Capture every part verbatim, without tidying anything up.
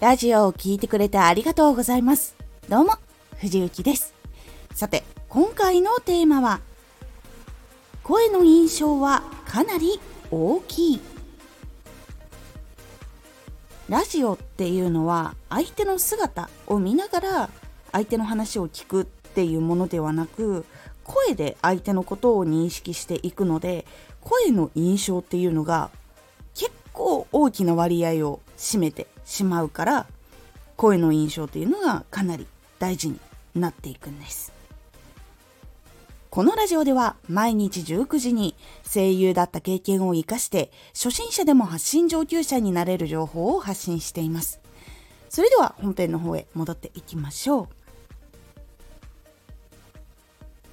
ラジオを聞いてくれてありがとうございます。どうも、藤幸です。さて、今回のテーマは、声の印象はかなり大きい。ラジオっていうのは相手の姿を見ながら相手の話を聞くっていうものではなく、声で相手のことを認識していくので、声の印象っていうのが結構大きな割合を占めてしまうから、声の印象っていうのがかなり大事になっていくんです。このラジオでは毎日じゅうくじに声優だった経験を生かして初心者でも発信上級者になれる情報を発信しています。それでは本編の方へ戻っていきましょう。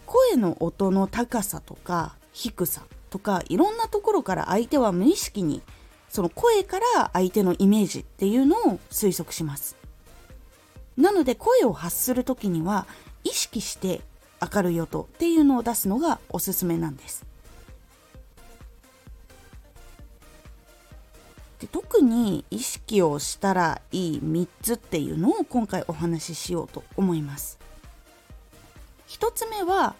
声の音の高さとか低さとか、いろんなところから相手は無意識にその声から相手のイメージっていうのを推測します。なので声を発するときには意識して明るい音っていうのを出すのがおすすめなんです。で、特に意識をしたらいいみっつっていうのを今回お話ししようと思います。ひとつめは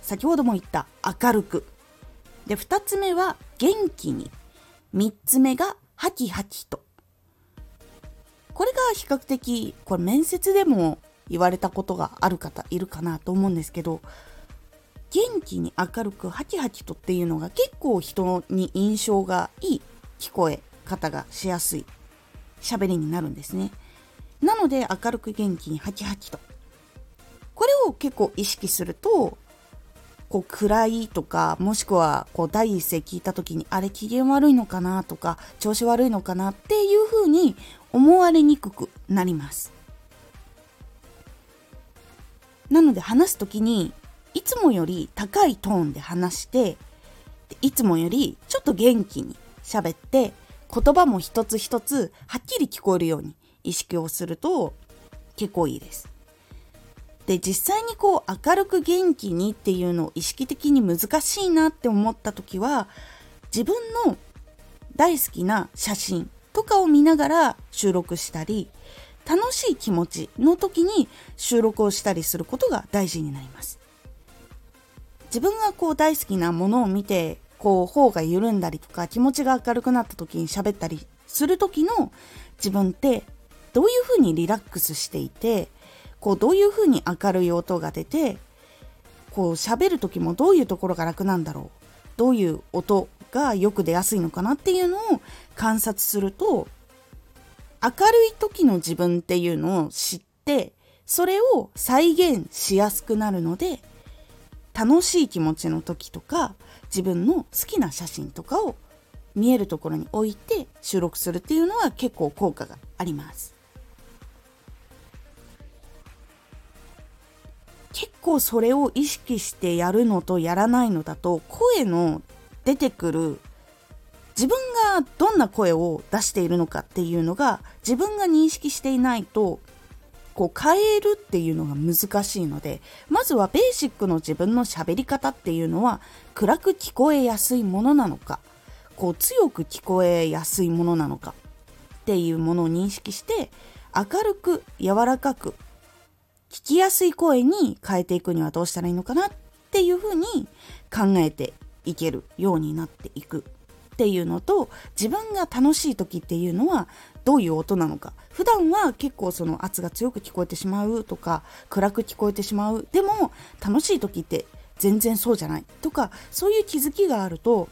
先ほども言った明るく。で、ふたつめは元気に。みっつめがハキハキと。これが比較的、これ面接でも言われたことがある方いるかなと思うんですけど、元気に明るくハキハキとっていうのが結構人に印象がいい聞こえ方がしやすい喋りになるんですね。なので明るく元気にハキハキと、これを結構意識すると、こう暗いとか、もしくはこう第一声聞いた時にあれ機嫌悪いのかなとか調子悪いのかなっていう風に思われにくくなります。なので話すときにいつもより高いトーンで話して、いつもよりちょっと元気に喋って、言葉も一つ一つはっきり聞こえるように意識をすると結構いいです。で、実際にこう明るく元気にっていうのを意識的に難しいなって思った時は、自分の大好きな写真とかを見ながら収録したり、楽しい気持ちの時に収録をしたりすることが大事になります。自分がこう大好きなものを見て、こう頬が緩んだりとか気持ちが明るくなった時に喋ったりする時の自分ってどういうふうにリラックスしていて、こうどういうふうに明るい音が出て、こう喋る時もどういうところが楽なんだろう、どういう音がよく出やすいのかなっていうのを観察すると、明るい時の自分っていうのを知って、それを再現しやすくなるので、楽しい気持ちの時とか自分の好きな写真とかを見えるところに置いて収録するっていうのは結構効果があります。結構それを意識してやるのとやらないのだと、声の出てくる、自分がどんな声を出しているのかっていうのが自分が認識していないと、こう変えるっていうのが難しいので、まずはベーシックの自分の喋り方っていうのは、暗く聞こえやすいものなのか、こう強く聞こえやすいものなのかっていうものを認識して、明るく柔らかく聞きやすい声に変えていくにはどうしたらいいのかなっていうふうに考えていけるようになっていくっていうのと、自分が楽しい時っていうのはどういう音なのか、普段は結構その圧が強く聞こえてしまうとか暗く聞こえてしまう、でも楽しい時って全然そうじゃないとか、そういう気づきがあると、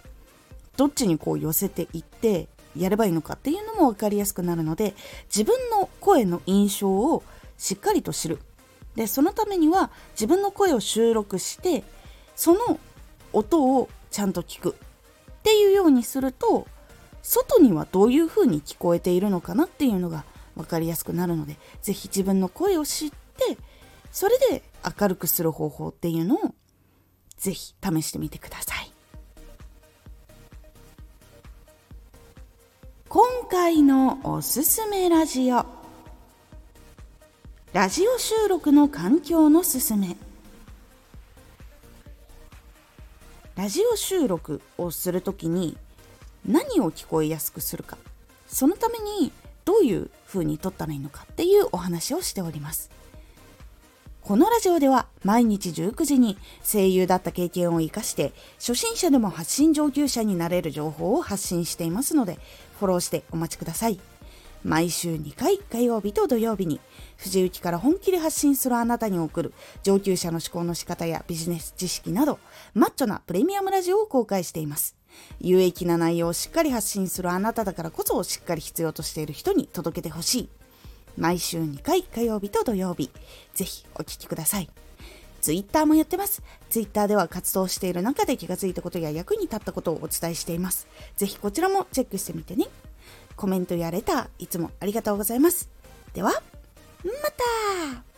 どっちにこう寄せていってやればいいのかっていうのも分かりやすくなるので、自分の声の印象をしっかりと知る。で、そのためには自分の声を収録して、その音をちゃんと聞くっていうようにすると、外にはどういう風に聞こえているのかなっていうのが分かりやすくなるので、ぜひ自分の声を知って、それで明るくする方法っていうのをぜひ試してみてください。今回のおすすめラジオ、ラジオ収録の環境のすすめ。ラジオ収録をするときに何を聞こえやすくするか、そのためにどういう風に撮ったらいいのかっていうお話をしております。このラジオでは毎日じゅうくじに声優だった経験を生かして初心者でも発信上級者になれる情報を発信していますので、フォローしてお待ちください。毎週にかい、火曜日と土曜日に藤雪から本気で発信するあなたに送る上級者の思考の仕方やビジネス知識などマッチョなプレミアムラジオを公開しています。有益な内容をしっかり発信するあなただからこそしっかり必要としている人に届けてほしい。毎週にかい、火曜日と土曜日、ぜひお聞きください。ツイッターもやってます。ツイッターでは活動している中で気がついたことや役に立ったことをお伝えしています。ぜひこちらもチェックしてみてね。コメントやレターいつもありがとうございます。ではまた。